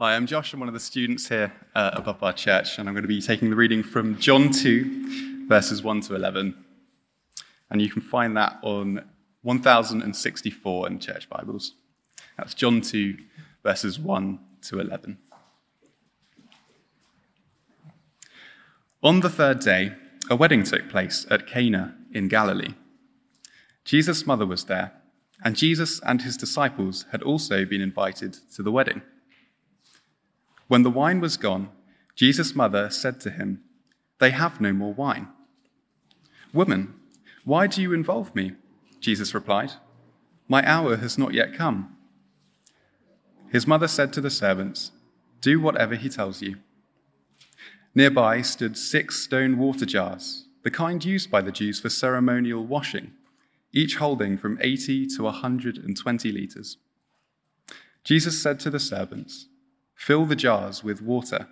Hi, I'm Josh. I'm one of the students here at Upper Church, and I'm going to be taking the reading from John 2, verses 1 to 11. And you can find that on 1064 in Church Bibles. That's John 2, verses 1 to 11. On the third day, a wedding took place at Cana in Galilee. Jesus' mother was there, and Jesus and his disciples had also been invited to the wedding. When the wine was gone, Jesus' mother said to him, "They have no more wine." "Woman, why do you involve me?" Jesus replied, "My hour has not yet come." His mother said to the servants, "Do whatever he tells you." Nearby stood 6 stone water jars, the kind used by the Jews for ceremonial washing, each holding from 80 to 120 litres. Jesus said to the servants, "Fill the jars with water."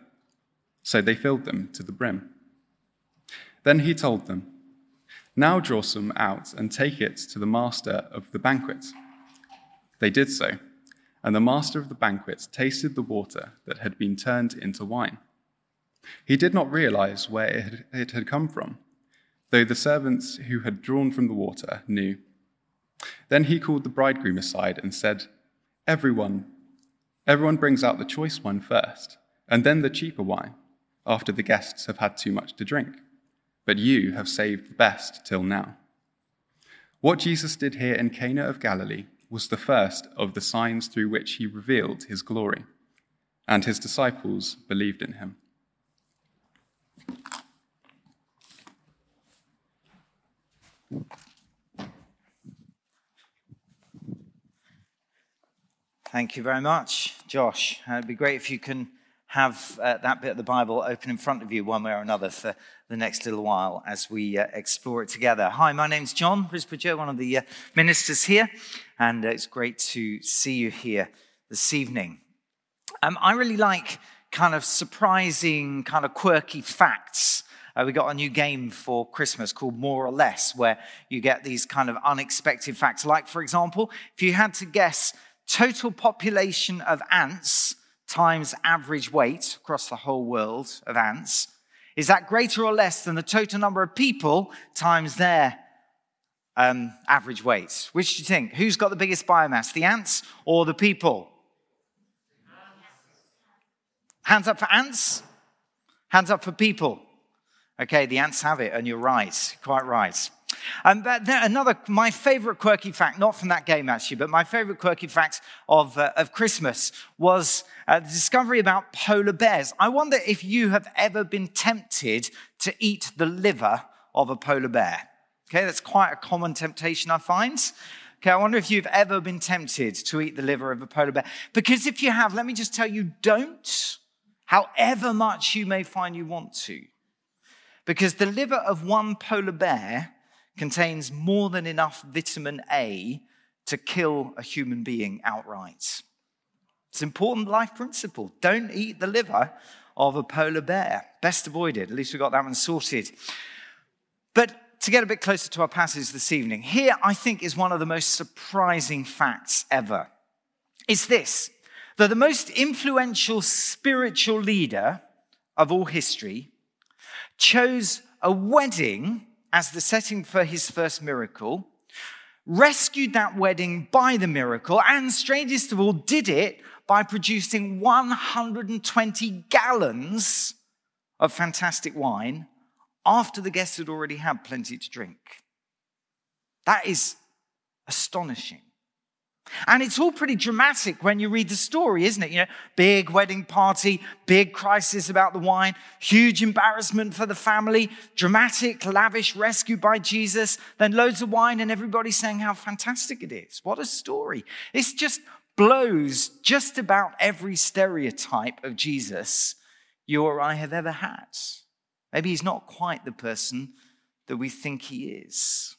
So they filled them to the brim. Then he told them, "Now draw some out and take it to the master of the banquet." They did so, and the master of the banquet tasted the water that had been turned into wine. He did not realize where it had come from, though the servants who had drawn from the water knew. Then he called the bridegroom aside and said, Everyone brings out the choice wine first, and then the cheaper wine, after the guests have had too much to drink. But you have saved the best till now. What Jesus did here in Cana of Galilee was the first of the signs through which he revealed his glory, and his disciples believed in him. Thank you very much, Josh. It'd be great if you can have that bit of the Bible open in front of you one way or another for the next little while as we explore it together. Hi, my name's John Rizboudjo, one of the ministers here, and it's great to see you here this evening. I really like kind of surprising, kind of quirky facts. We got a new game for Christmas called More or Less, where you get these kind of unexpected facts. Like, for example, if you had to guess total population of ants times average weight across the whole world of ants, is that greater or less than the total number of people times their average weight? Which do you think? Who's got the biggest biomass, the ants or the people? Hands up for ants? Hands up for people? Okay, the ants have it, and you're right, quite right. But another, my favourite quirky fact, not from that game actually, but my favourite quirky fact of Christmas was the discovery about polar bears. I wonder if you have ever been tempted to eat the liver of a polar bear. Okay, that's quite a common temptation, I find. Okay, I wonder if you've ever been tempted to eat the liver of a polar bear. Because if you have, let me just tell you, don't, however much you may find you want to. Because the liver of one polar bear contains more than enough vitamin A to kill a human being outright. It's an important life principle. Don't eat the liver of a polar bear. Best avoided. At least we got that one sorted. But to get a bit closer to our passage this evening, here I think is one of the most surprising facts ever. It's this, that the most influential spiritual leader of all history chose a wedding as the setting for his first miracle, rescued that wedding by the miracle, and strangest of all, did it by producing 120 gallons of fantastic wine after the guests had already had plenty to drink. That is astonishing. And it's all pretty dramatic when you read the story, isn't it? You know, big wedding party, big crisis about the wine, huge embarrassment for the family, dramatic, lavish rescue by Jesus, then loads of wine and everybody saying how fantastic it is. What a story. It just blows just about every stereotype of Jesus you or I have ever had. Maybe he's not quite the person that we think he is.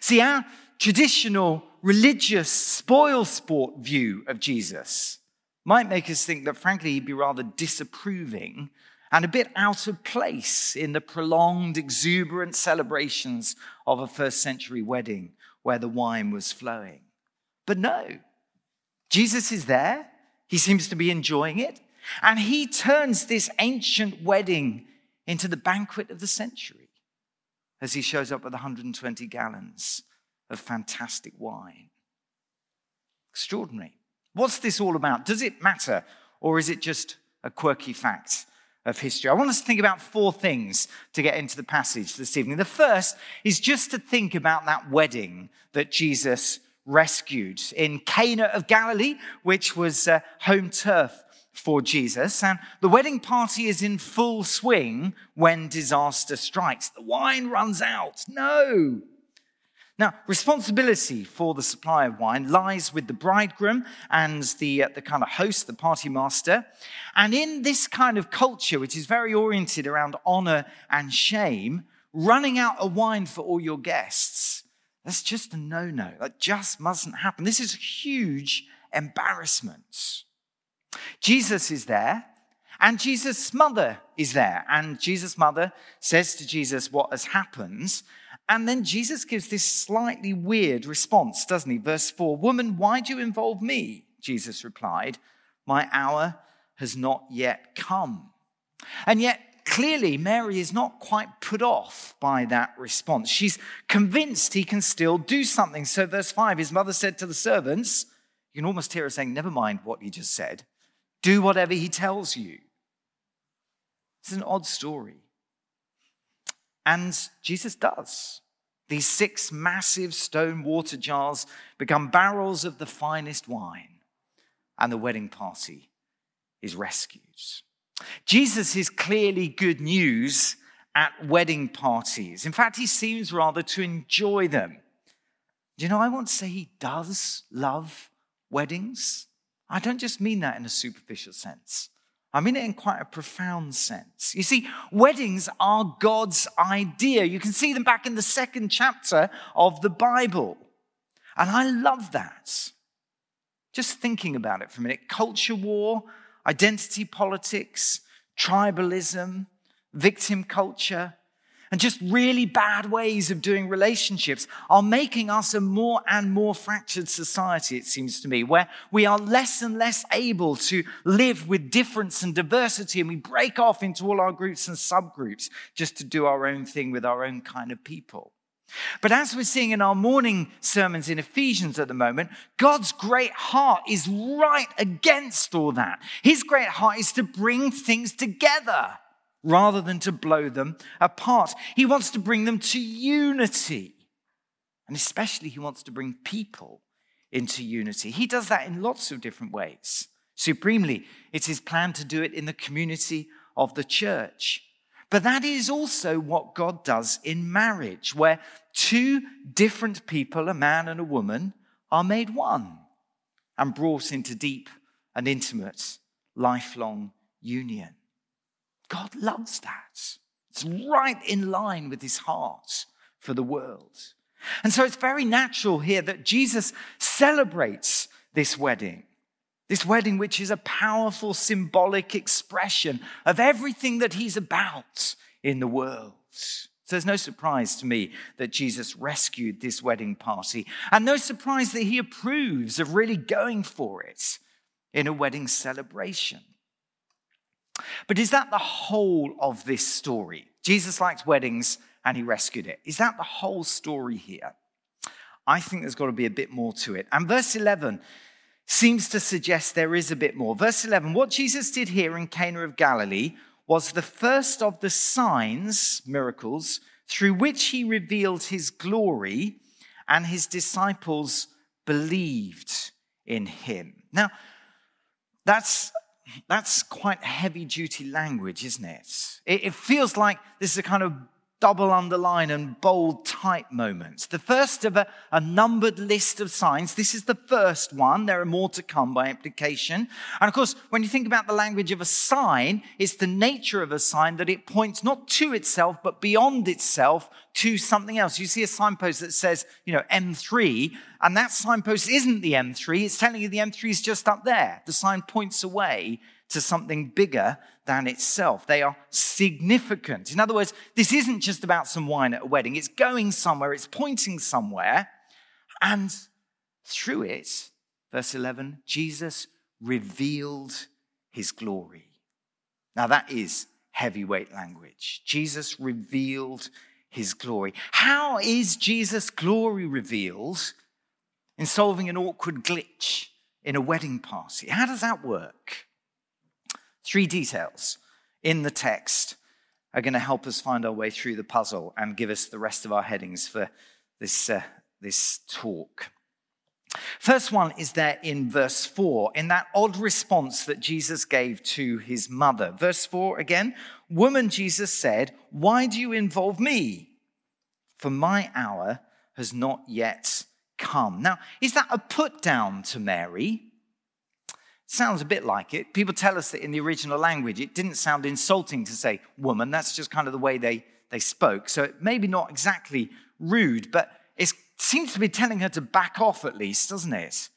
See, our traditional religious spoil sport view of Jesus might make us think that, frankly, he'd be rather disapproving and a bit out of place in the prolonged, exuberant celebrations of a first-century wedding where the wine was flowing. But no, Jesus is there. He seems to be enjoying it. And he turns this ancient wedding into the banquet of the century as he shows up with 120 gallons of fantastic wine. Extraordinary. What's this all about? Does it matter? Or is it just a quirky fact of history? I want us to think about four things to get into the passage this evening. The first is just to think about that wedding that Jesus rescued in Cana of Galilee, which was home turf for Jesus. And the wedding party is in full swing when disaster strikes. The wine runs out. No! Now, responsibility for the supply of wine lies with the bridegroom and the kind of host, the party master. And in this kind of culture, which is very oriented around honor and shame, running out of wine for all your guests, that's just a no-no. That just mustn't happen. This is a huge embarrassment. Jesus is there, and Jesus' mother is there. And Jesus' mother says to Jesus what has happened. And then Jesus gives this slightly weird response, doesn't he? Verse 4, "Woman, why do you involve me?" Jesus replied, "My hour has not yet come." And yet, clearly, Mary is not quite put off by that response. She's convinced he can still do something. So verse 5, his mother said to the servants, you can almost hear her saying, never mind what he just said. Do whatever he tells you. It's an odd story. And Jesus does. These 6 massive stone water jars become barrels of the finest wine, and the wedding party is rescued. Jesus is clearly good news at wedding parties. In fact, he seems rather to enjoy them. Do you know, I want to say he does love weddings. I don't just mean that in a superficial sense. I mean it in quite a profound sense. You see, weddings are God's idea. You can see them back in the 2nd chapter of the Bible. And I love that. Just thinking about it for a minute. Culture war, identity politics, tribalism, victim culture, and just really bad ways of doing relationships are making us a more and more fractured society, it seems to me, where we are less and less able to live with difference and diversity, and we break off into all our groups and subgroups just to do our own thing with our own kind of people. But as we're seeing in our morning sermons in Ephesians at the moment, God's great heart is right against all that. His great heart is to bring things together rather than to blow them apart. He wants to bring them to unity. And especially he wants to bring people into unity. He does that in lots of different ways. Supremely, it's his plan to do it in the community of the church. But that is also what God does in marriage, where 2 different people, a man and a woman, are made one and brought into deep and intimate, lifelong union. God loves that. It's right in line with his heart for the world. And so it's very natural here that Jesus celebrates this wedding. This wedding, which is a powerful symbolic expression of everything that he's about in the world. So there's no surprise to me that Jesus rescued this wedding party, and no surprise that he approves of really going for it in a wedding celebration. But is that the whole of this story? Jesus likes weddings and he rescued it. Is that the whole story here? I think there's got to be a bit more to it. And verse 11 seems to suggest there is a bit more. Verse 11, what Jesus did here in Cana of Galilee was the first of the signs, miracles, through which he revealed his glory, and his disciples believed in him. Now, that's quite heavy-duty language, isn't it? It feels like this is a kind of double underline and bold type moments. The first of a numbered list of signs. This is the first one. There are more to come by implication. And of course, when you think about the language of a sign, it's the nature of a sign that it points not to itself, but beyond itself to something else. You see a signpost that says, M3, and that signpost isn't the M3. It's telling you the M3 is just up there. The sign points away to something bigger than itself. They are significant. In other words, this isn't just about some wine at a wedding. It's going somewhere. It's pointing somewhere. And through it, verse 11, Jesus revealed his glory. Now that is heavyweight language. Jesus revealed his glory. How is Jesus' glory revealed? In solving an awkward glitch in a wedding party. How does that work? Three details in the text are going to help us find our way through the puzzle and give us the rest of our headings for this talk. First one is there in verse 4, in that odd response that Jesus gave to his mother. Verse 4 again, "Woman," Jesus said, "why do you involve me? For my hour has not yet come." Now, is that a put down to Mary? Sounds a bit like it. People tell us that in the original language, it didn't sound insulting to say woman. That's just kind of the way they spoke. So it may be not exactly rude, but it seems to be telling her to back off at least, doesn't it?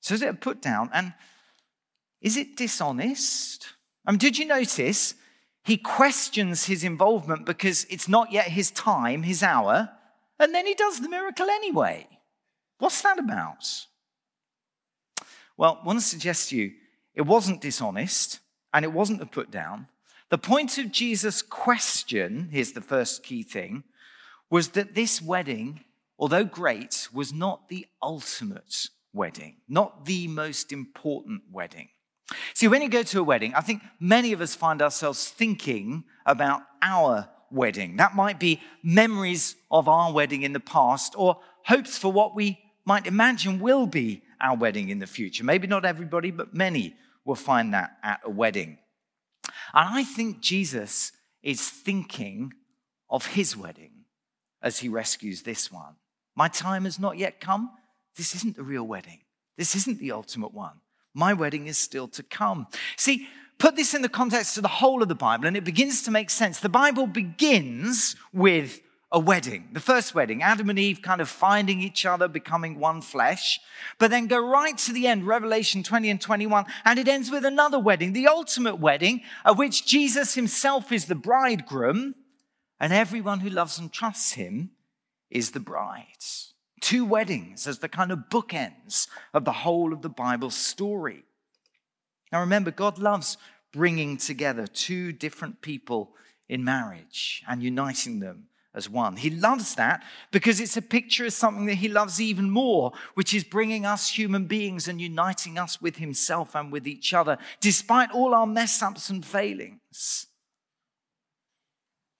So is it a put down? And is it dishonest? I mean, did you notice he questions his involvement because it's not yet his time, his hour, and then he does the miracle anyway. What's that about? Well, I want to suggest to you, it wasn't dishonest and it wasn't a put down. The point of Jesus' question, here's the first key thing, was that this wedding, although great, was not the ultimate wedding, not the most important wedding. See, when you go to a wedding, I think many of us find ourselves thinking about our wedding. That might be memories of our wedding in the past or hopes for what we might imagine will be our wedding in the future. Maybe not everybody, but many will find that at a wedding. And I think Jesus is thinking of his wedding as he rescues this one. My time has not yet come. This isn't the real wedding. This isn't the ultimate one. My wedding is still to come. See, put this in the context of the whole of the Bible and it begins to make sense. The Bible begins with a wedding, the first wedding, Adam and Eve kind of finding each other, becoming one flesh, but then go right to the end, Revelation 20 and 21, and it ends with another wedding, the ultimate wedding, of which Jesus himself is the bridegroom, and everyone who loves and trusts him is the bride. Two weddings as the kind of bookends of the whole of the Bible story. Now remember, God loves bringing together two different people in marriage and uniting them as one. He loves that because it's a picture of something that he loves even more, which is bringing us human beings and uniting us with himself and with each other, despite all our mess-ups and failings.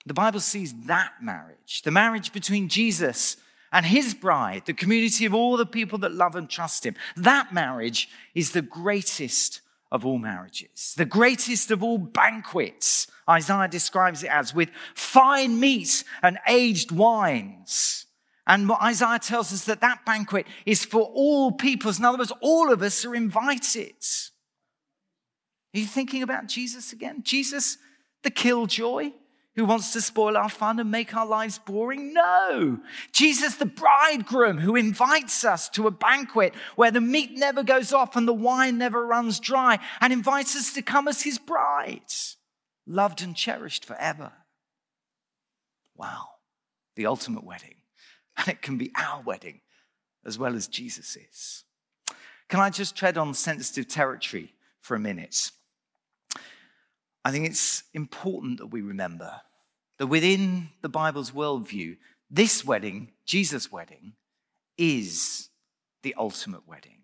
The Bible sees that marriage, the marriage between Jesus and his bride, the community of all the people that love and trust him. That marriage is the greatest of all marriages, the greatest of all banquets. Isaiah describes it as with fine meat and aged wines. And what Isaiah tells us that that banquet is for all peoples. In other words, all of us are invited. Are you thinking about Jesus again? Jesus, the killjoy who wants to spoil our fun and make our lives boring? No. Jesus, the bridegroom who invites us to a banquet where the meat never goes off and the wine never runs dry and invites us to come as his bride, loved and cherished forever. Wow. The ultimate wedding. And it can be our wedding as well as Jesus's. Can I just tread on sensitive territory for a minute? I think it's important that we remember that within the Bible's worldview, this wedding, Jesus' wedding, is the ultimate wedding.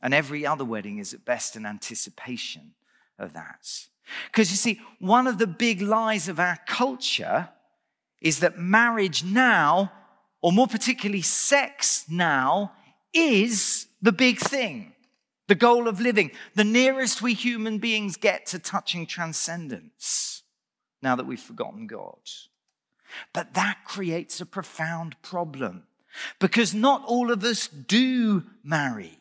And every other wedding is at best an anticipation of that. Because you see, one of the big lies of our culture is that marriage now, or more particularly sex now, is the big thing, the goal of living, the nearest we human beings get to touching transcendence now that we've forgotten God. But that creates a profound problem because not all of us do marry.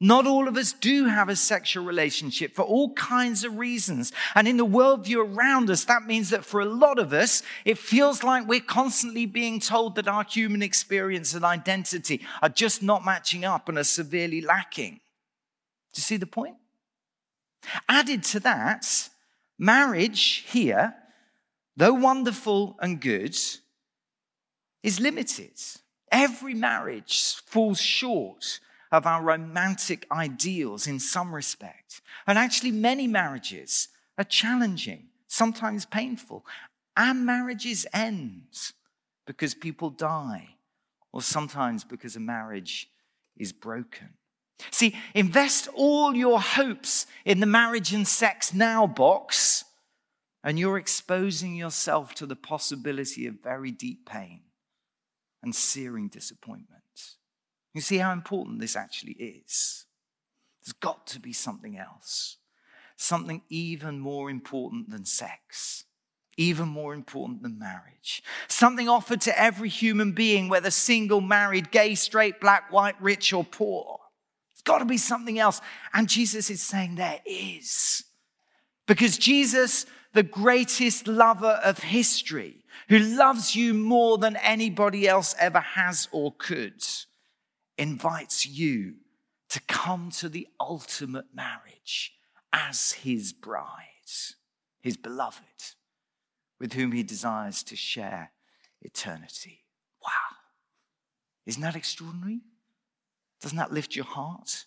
Not all of us do have a sexual relationship for all kinds of reasons. And in the worldview around us, that means that for a lot of us, it feels like we're constantly being told that our human experience and identity are just not matching up and are severely lacking. Do you see the point? Added to that, marriage here, though wonderful and good, is limited. Every marriage falls short of our romantic ideals in some respect. And actually, many marriages are challenging, sometimes painful, and marriages end because people die, or sometimes because a marriage is broken. See, invest all your hopes in the marriage and sex now box, and you're exposing yourself to the possibility of very deep pain and searing disappointment. You see how important this actually is. There's got to be something else, something even more important than sex, even more important than marriage, something offered to every human being, whether single, married, gay, straight, black, white, rich, or poor. There's got to be something else. And Jesus is saying there is. Because Jesus, the greatest lover of history, who loves you more than anybody else ever has or could, invites you to come to the ultimate marriage as his bride, his beloved, with whom he desires to share eternity. Wow. Isn't that extraordinary? Doesn't that lift your heart,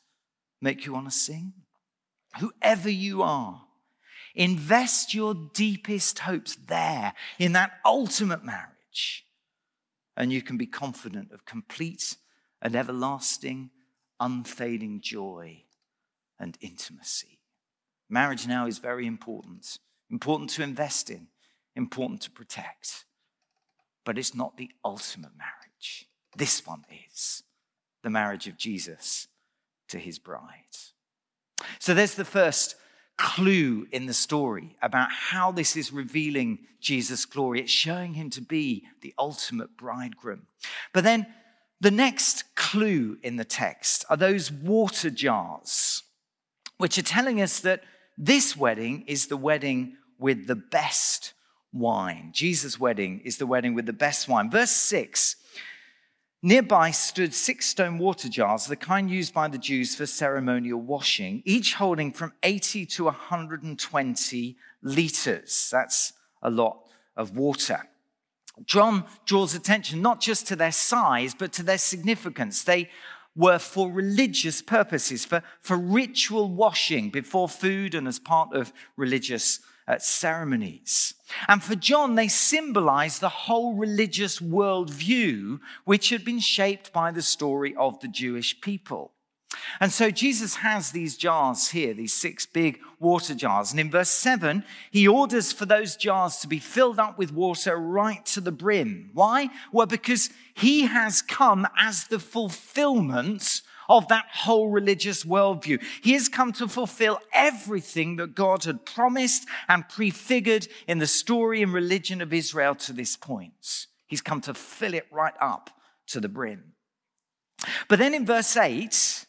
make you want to sing? Whoever you are, invest your deepest hopes there in that ultimate marriage, and you can be confident of complete and everlasting, unfading joy and intimacy. Marriage now is very important, important to invest in, important to protect, but it's not the ultimate marriage. This one is the marriage of Jesus to his bride. So there's the first clue in the story about how this is revealing Jesus' glory. It's showing him to be the ultimate bridegroom. But then the next clue in the text are those water jars, which are telling us that this wedding is the wedding with the best wine. Jesus' wedding is the wedding with the best wine. Verse 6, nearby stood 6 stone water jars, the kind used by the Jews for ceremonial washing, each holding from 80 to 120 litres. That's a lot of water. John draws attention not just to their size, but to their significance. They were for religious purposes, for ritual washing before food and as part of religious ceremonies. And for John, they symbolize the whole religious worldview, which had been shaped by the story of the Jewish people. And so Jesus has these jars here, these 6 big water jars. And in verse 7, he orders for those jars to be filled up with water right to the brim. Why? Well, because he has come as the fulfillment of that whole religious worldview. He has come to fulfill everything that God had promised and prefigured in the story and religion of Israel to this point. He's come to fill it right up to the brim. But then in verse 8,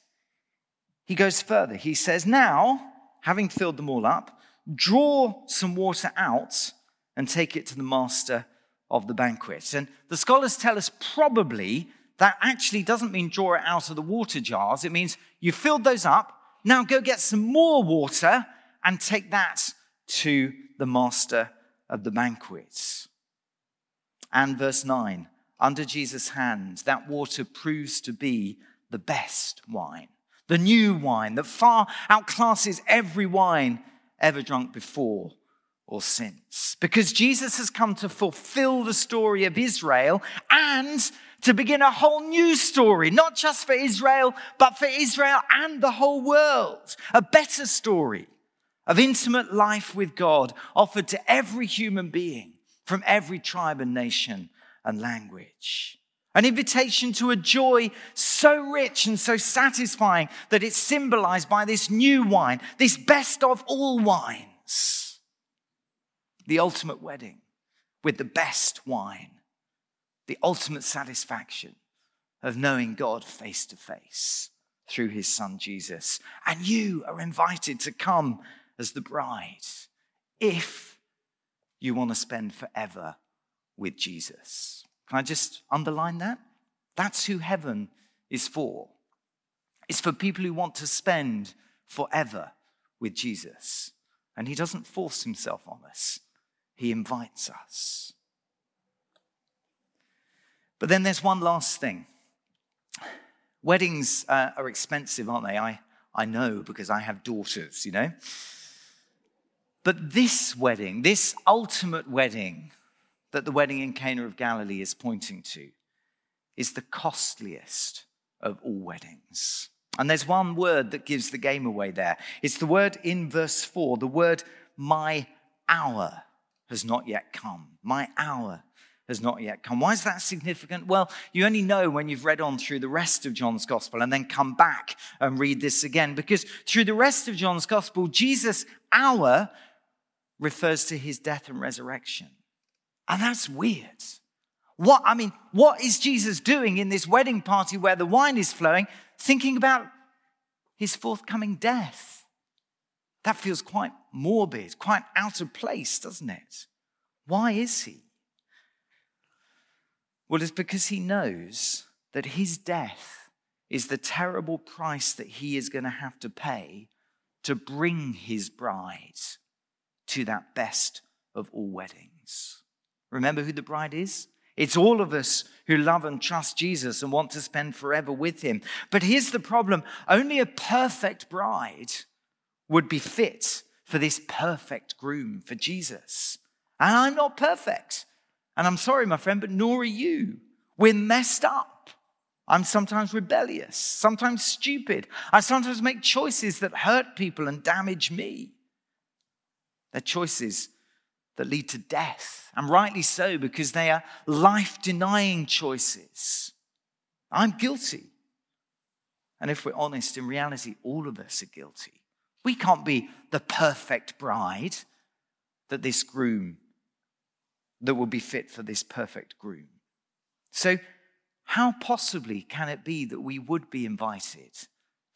he goes further. He says, now, having filled them all up, draw some water out and take it to the master of the banquet. And the scholars tell us probably that actually doesn't mean draw it out of the water jars. It means you filled those up. Now go get some more water and take that to the master of the banquet. And verse 9, under Jesus' hand, that water proves to be the best wine, the new wine that far outclasses every wine ever drunk before or since. Because Jesus has come to fulfill the story of Israel and to begin a whole new story, not just for Israel, but for Israel and the whole world. A better story of intimate life with God offered to every human being from every tribe and nation and language. An invitation to a joy so rich and so satisfying that it's symbolized by this new wine, this best of all wines. The ultimate wedding with the best wine. The ultimate satisfaction of knowing God face to face through his son Jesus. And you are invited to come as the bride if you want to spend forever with Jesus. Can I just underline that? That's who heaven is for. It's for people who want to spend forever with Jesus. And he doesn't force himself on us. He invites us. But then there's one last thing. Weddings are expensive, aren't they? I know, because I have daughters, you know. But this wedding, this ultimate wedding that the wedding in Cana of Galilee is pointing to, is the costliest of all weddings. And there's one word that gives the game away there. It's the word in verse 4, the word, my hour has not yet come. My hour has not yet come. Why is that significant? Well, you only know when you've read on through the rest of John's gospel and then come back and read this again. Because through the rest of John's gospel, Jesus' hour refers to his death and resurrection. And that's weird. What is Jesus doing in this wedding party where the wine is flowing, thinking about his forthcoming death? That feels quite morbid, quite out of place, doesn't it? Why is he? Well, it's because he knows that his death is the terrible price that he is going to have to pay to bring his bride to that best of all weddings. Remember who the bride is? It's all of us who love and trust Jesus and want to spend forever with him. But here's the problem. Only a perfect bride would be fit for this perfect groom, for Jesus. And I'm not perfect. And I'm sorry, my friend, but nor are you. We're messed up. I'm sometimes rebellious, sometimes stupid. I sometimes make choices that hurt people and damage me. They're choices that lead to death, and rightly so, because they are life-denying choices. I'm guilty. And if we're honest, in reality, all of us are guilty. We can't be the perfect bride that this groom that will be fit for this perfect groom. So how possibly can it be that we would be invited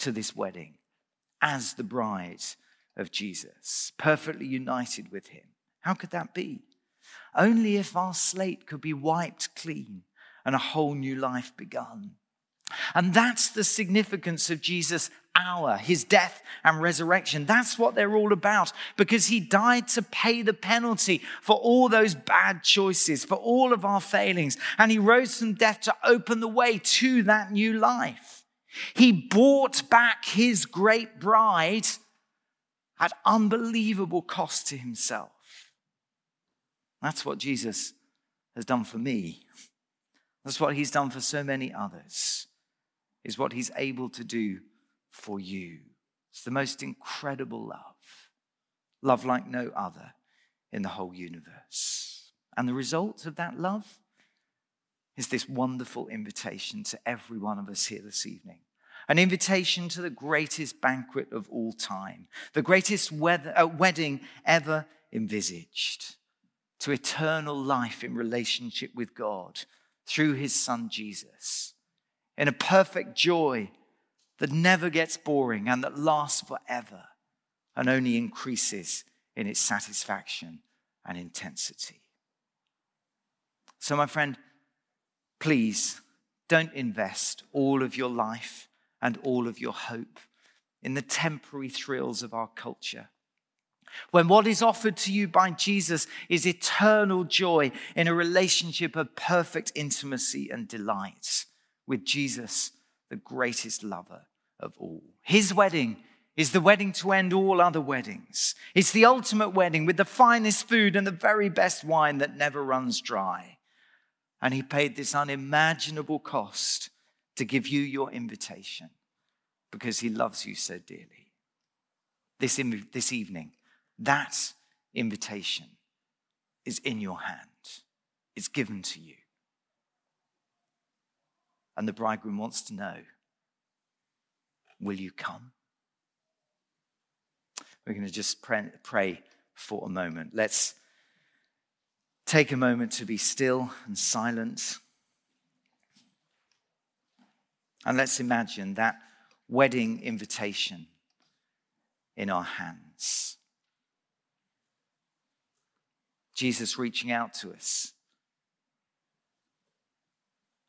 to this wedding as the bride of Jesus, perfectly united with him? How could that be? Only if our slate could be wiped clean and a whole new life begun. And that's the significance of Jesus' hour, his death and resurrection. That's what they're all about, because he died to pay the penalty for all those bad choices, for all of our failings. And he rose from death to open the way to that new life. He bought back his great bride at unbelievable cost to himself. That's what Jesus has done for me. That's what he's done for so many others, is what he's able to do for you. It's the most incredible love like no other in the whole universe. And the result of that love is this wonderful invitation to every one of us here this evening. An invitation to the greatest banquet of all time, the greatest wedding ever envisaged, to eternal life in relationship with God through his son Jesus, in a perfect joy that never gets boring and that lasts forever and only increases in its satisfaction and intensity. So my friend, please don't invest all of your life and all of your hope in the temporary thrills of our culture, when what is offered to you by Jesus is eternal joy in a relationship of perfect intimacy and delight with Jesus, the greatest lover of all. His wedding is the wedding to end all other weddings. It's the ultimate wedding with the finest food and the very best wine that never runs dry. And he paid this unimaginable cost to give you your invitation, because he loves you so dearly. This evening, that invitation is in your hand. It's given to you. And the bridegroom wants to know, will you come? We're going to just pray for a moment. Let's take a moment to be still and silent. And let's imagine that wedding invitation in our hands. Jesus reaching out to us,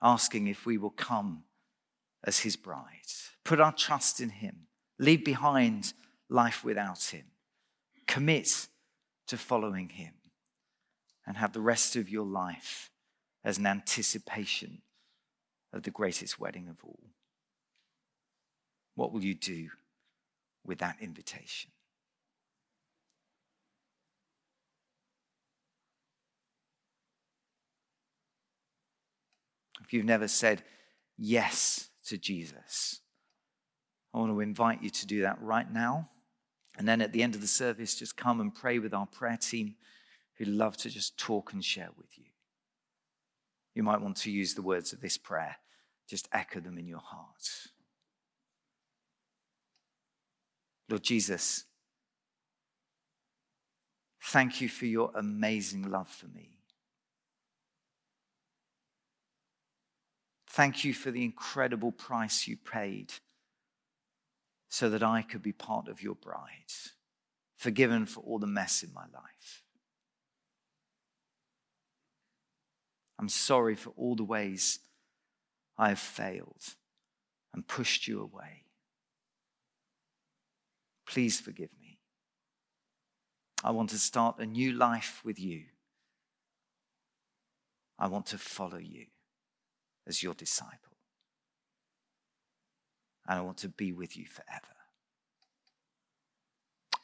asking if we will come as his bride, put our trust in him, leave behind life without him, commit to following him, and have the rest of your life as an anticipation of the greatest wedding of all. What will you do with that invitation? If you've never said yes to Jesus, I want to invite you to do that right now. And then at the end of the service, just come and pray with our prayer team who'd love to just talk and share with you. You might want to use the words of this prayer. Just echo them in your heart. Lord Jesus, thank you for your amazing love for me. Thank you for the incredible price you paid so that I could be part of your bride, forgiven for all the mess in my life. I'm sorry for all the ways I have failed and pushed you away. Please forgive me. I want to start a new life with you. I want to follow you as your disciple. And I want to be with you forever.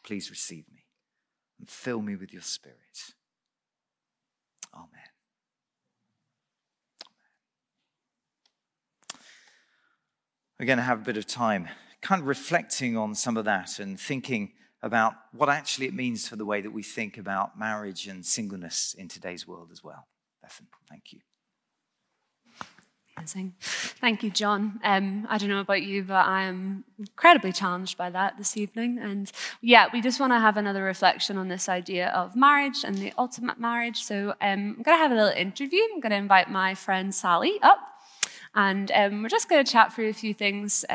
Please receive me and fill me with your Spirit. Amen. We're going to have a bit of time kind of reflecting on some of that and thinking about what actually it means for the way that we think about marriage and singleness in today's world as well. Bethan, thank you. Amazing. Thank you, John. I don't know about you, but I am incredibly challenged by that this evening. And yeah, we just want to have another reflection on this idea of marriage and the ultimate marriage. So I'm going to have a little interview. I'm going to invite my friend Sally up. And we're just going to chat through a few things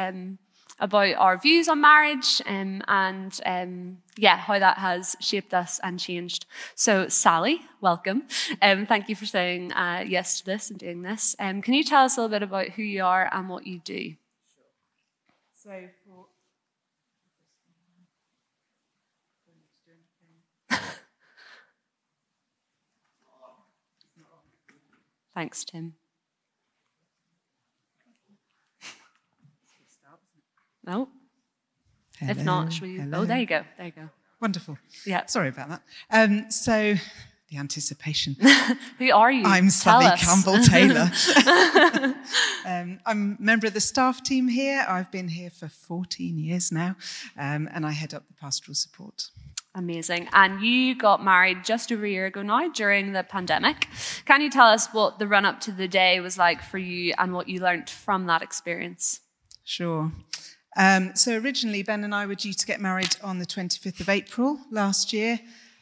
about our views on marriage and how that has shaped us and changed. So Sally, welcome. Thank you for saying yes to this and doing this. Can you tell us a little bit about who you are and what you do? Sure. So thanks, Tim. No? Hello. If not, shall we? Hello. Oh, there you go. There you go. Wonderful. Yeah. Sorry about that. So, the anticipation. Who are you? I'm Sally Campbell-Taylor. I'm a member of the staff team here. I've been here for 14 years now, and I head up the pastoral support. Amazing. And you got married just over a year ago now during the pandemic. Can you tell us what the run-up to the day was like for you and what you learnt from that experience? Sure. So originally, Ben and I were due to get married on the 25th of April last year,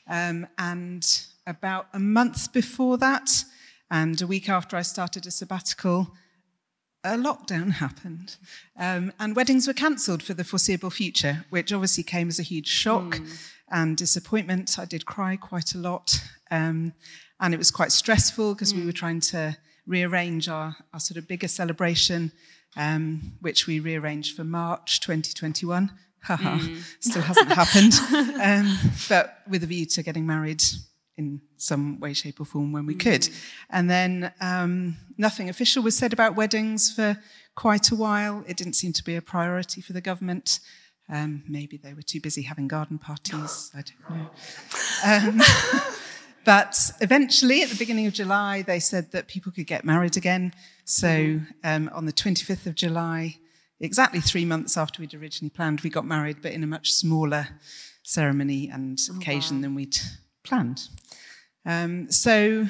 and about a month before that, and a week after I started a sabbatical, a lockdown happened, and weddings were cancelled for the foreseeable future, which obviously came as a huge shock and disappointment. I did cry quite a lot, and it was quite stressful because we were trying to rearrange our sort of bigger celebration, which we rearranged for March 2021. Still hasn't happened. But with a view to getting married in some way, shape or form when we could. And then nothing official was said about weddings for quite a while. It didn't seem to be a priority for the government. Maybe they were too busy having garden parties. I don't know. But eventually, at the beginning of July, they said that people could get married again. So on the 25th of July, exactly 3 months after we'd originally planned, we got married, but in a much smaller ceremony and occasion than we'd planned. So,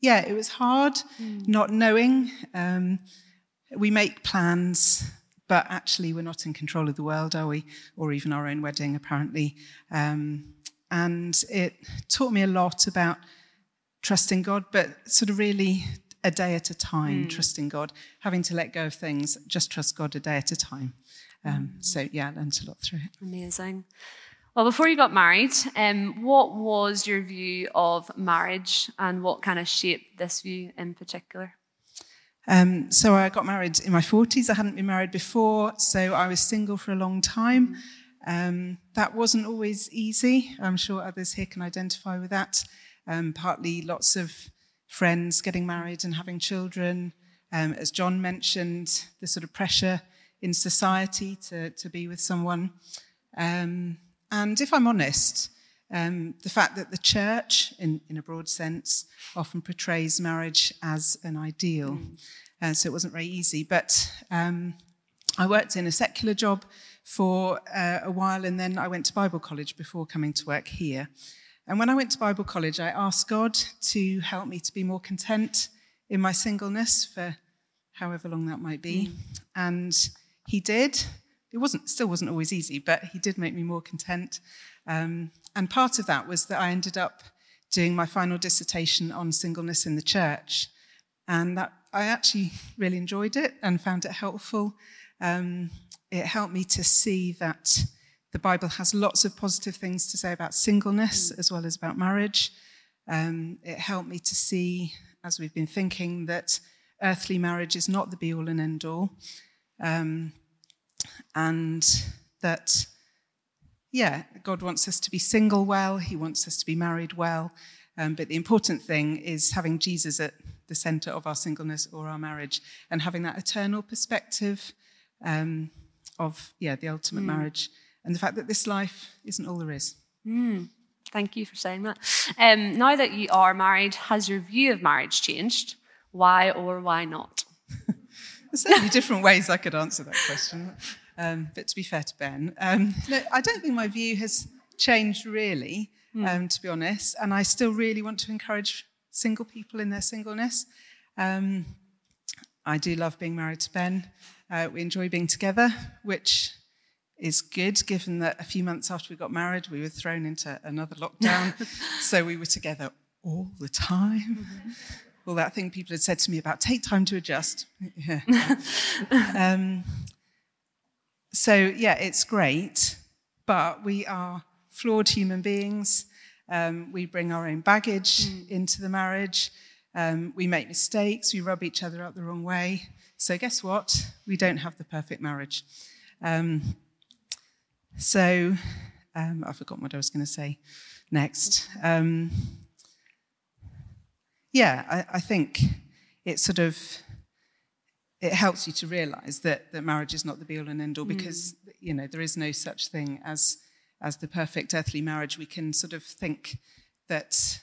it was hard not knowing. We make plans, but actually we're not in control of the world, are we? Or even our own wedding, apparently. And it taught me a lot about trusting God, but sort of really a day at a time, trusting God, having to let go of things, just trust God a day at a time. So, I learned a lot through it. Amazing. Well, before you got married, what was your view of marriage and what kind of shaped this view in particular? So I got married in my 40s. I hadn't been married before, so I was single for a long time. That wasn't always easy. I'm sure others here can identify with that. Partly lots of friends getting married and having children. As John mentioned, the sort of pressure in society to be with someone. And if I'm honest, the fact that the church, in a broad sense, often portrays marriage as an ideal. So it wasn't very easy. But I worked in a secular job for a while, and then I went to Bible college before coming to work here. And when I went to Bible college, I asked God to help me to be more content in my singleness for however long that might be. And he did. It still wasn't always easy, but he did make me more content. And part of that was that I ended up doing my final dissertation on singleness in the church. And that I actually really enjoyed it and found it helpful. It helped me to see that the Bible has lots of positive things to say about singleness as well as about marriage. It helped me to see, as we've been thinking, that earthly marriage is not the be-all and end-all. And that, God wants us to be single well. He wants us to be married well. But the important thing is having Jesus at the centre of our singleness or our marriage and having that eternal perspective of the ultimate marriage and the fact that this life isn't all there is. Thank you for saying that. Now that you are married, has your view of marriage changed? Why or why not? There's certainly different ways I could answer that question. But to be fair to Ben, I don't think my view has changed really, to be honest. And I still really want to encourage single people in their singleness. I do love being married to Ben. We enjoy being together, which is good, given that a few months after we got married, we were thrown into another lockdown. So we were together all the time. Well, that thing people had said to me about take time to adjust. So, it's great, but we are flawed human beings. We bring our own baggage into the marriage. We make mistakes. We rub each other up the wrong way. So guess what? We don't have the perfect marriage. I've forgotten what I was going to say next. I think it sort of, it helps you to realise that marriage is not the be-all and end-all because, there is no such thing as the perfect earthly marriage. We can sort of think that,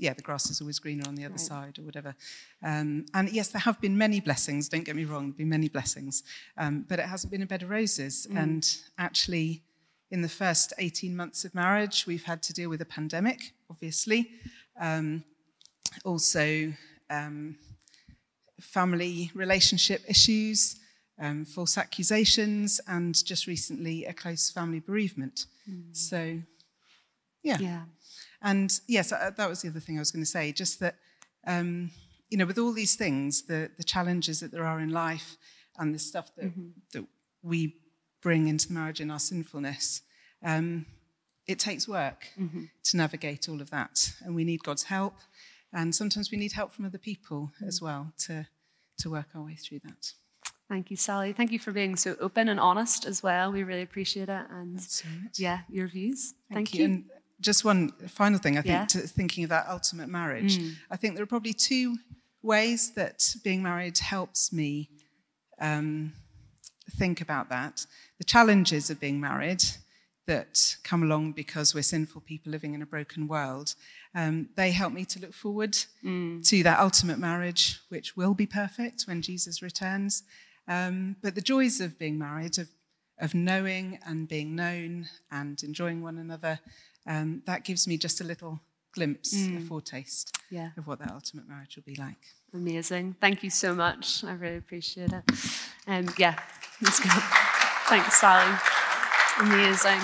the grass is always greener on the other side or whatever. And yes, there have been many blessings, don't get me wrong, there have been many blessings, but it hasn't been a bed of roses. And actually, in the first 18 months of marriage, we've had to deal with a pandemic, obviously. Family relationship issues, false accusations, and just recently a close family bereavement. So, yeah. And yes, that was the other thing I was going to say, just that, with all these things, the challenges that there are in life and the stuff that, that we bring into marriage in our sinfulness, it takes work to navigate all of that, and we need God's help, and sometimes we need help from other people as well to work our way through that. Thank you, Sally. Thank you for being so open and honest as well. We really appreciate it, and your views. Thank you. And just one final thing, I think, to thinking of that ultimate marriage. I think there are probably two ways that being married helps me think about that. The challenges of being married that come along because we're sinful people living in a broken world, they help me to look forward to that ultimate marriage, which will be perfect when Jesus returns. But the joys of being married, of knowing and being known and enjoying one another, that gives me just a little glimpse, a foretaste of what that ultimate marriage will be like. Amazing. Thank you so much. I really appreciate it. Let's go. Thanks, Sally. Amazing.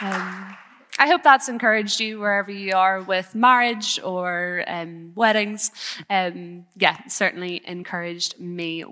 I hope that's encouraged you wherever you are with marriage or weddings. Certainly encouraged me.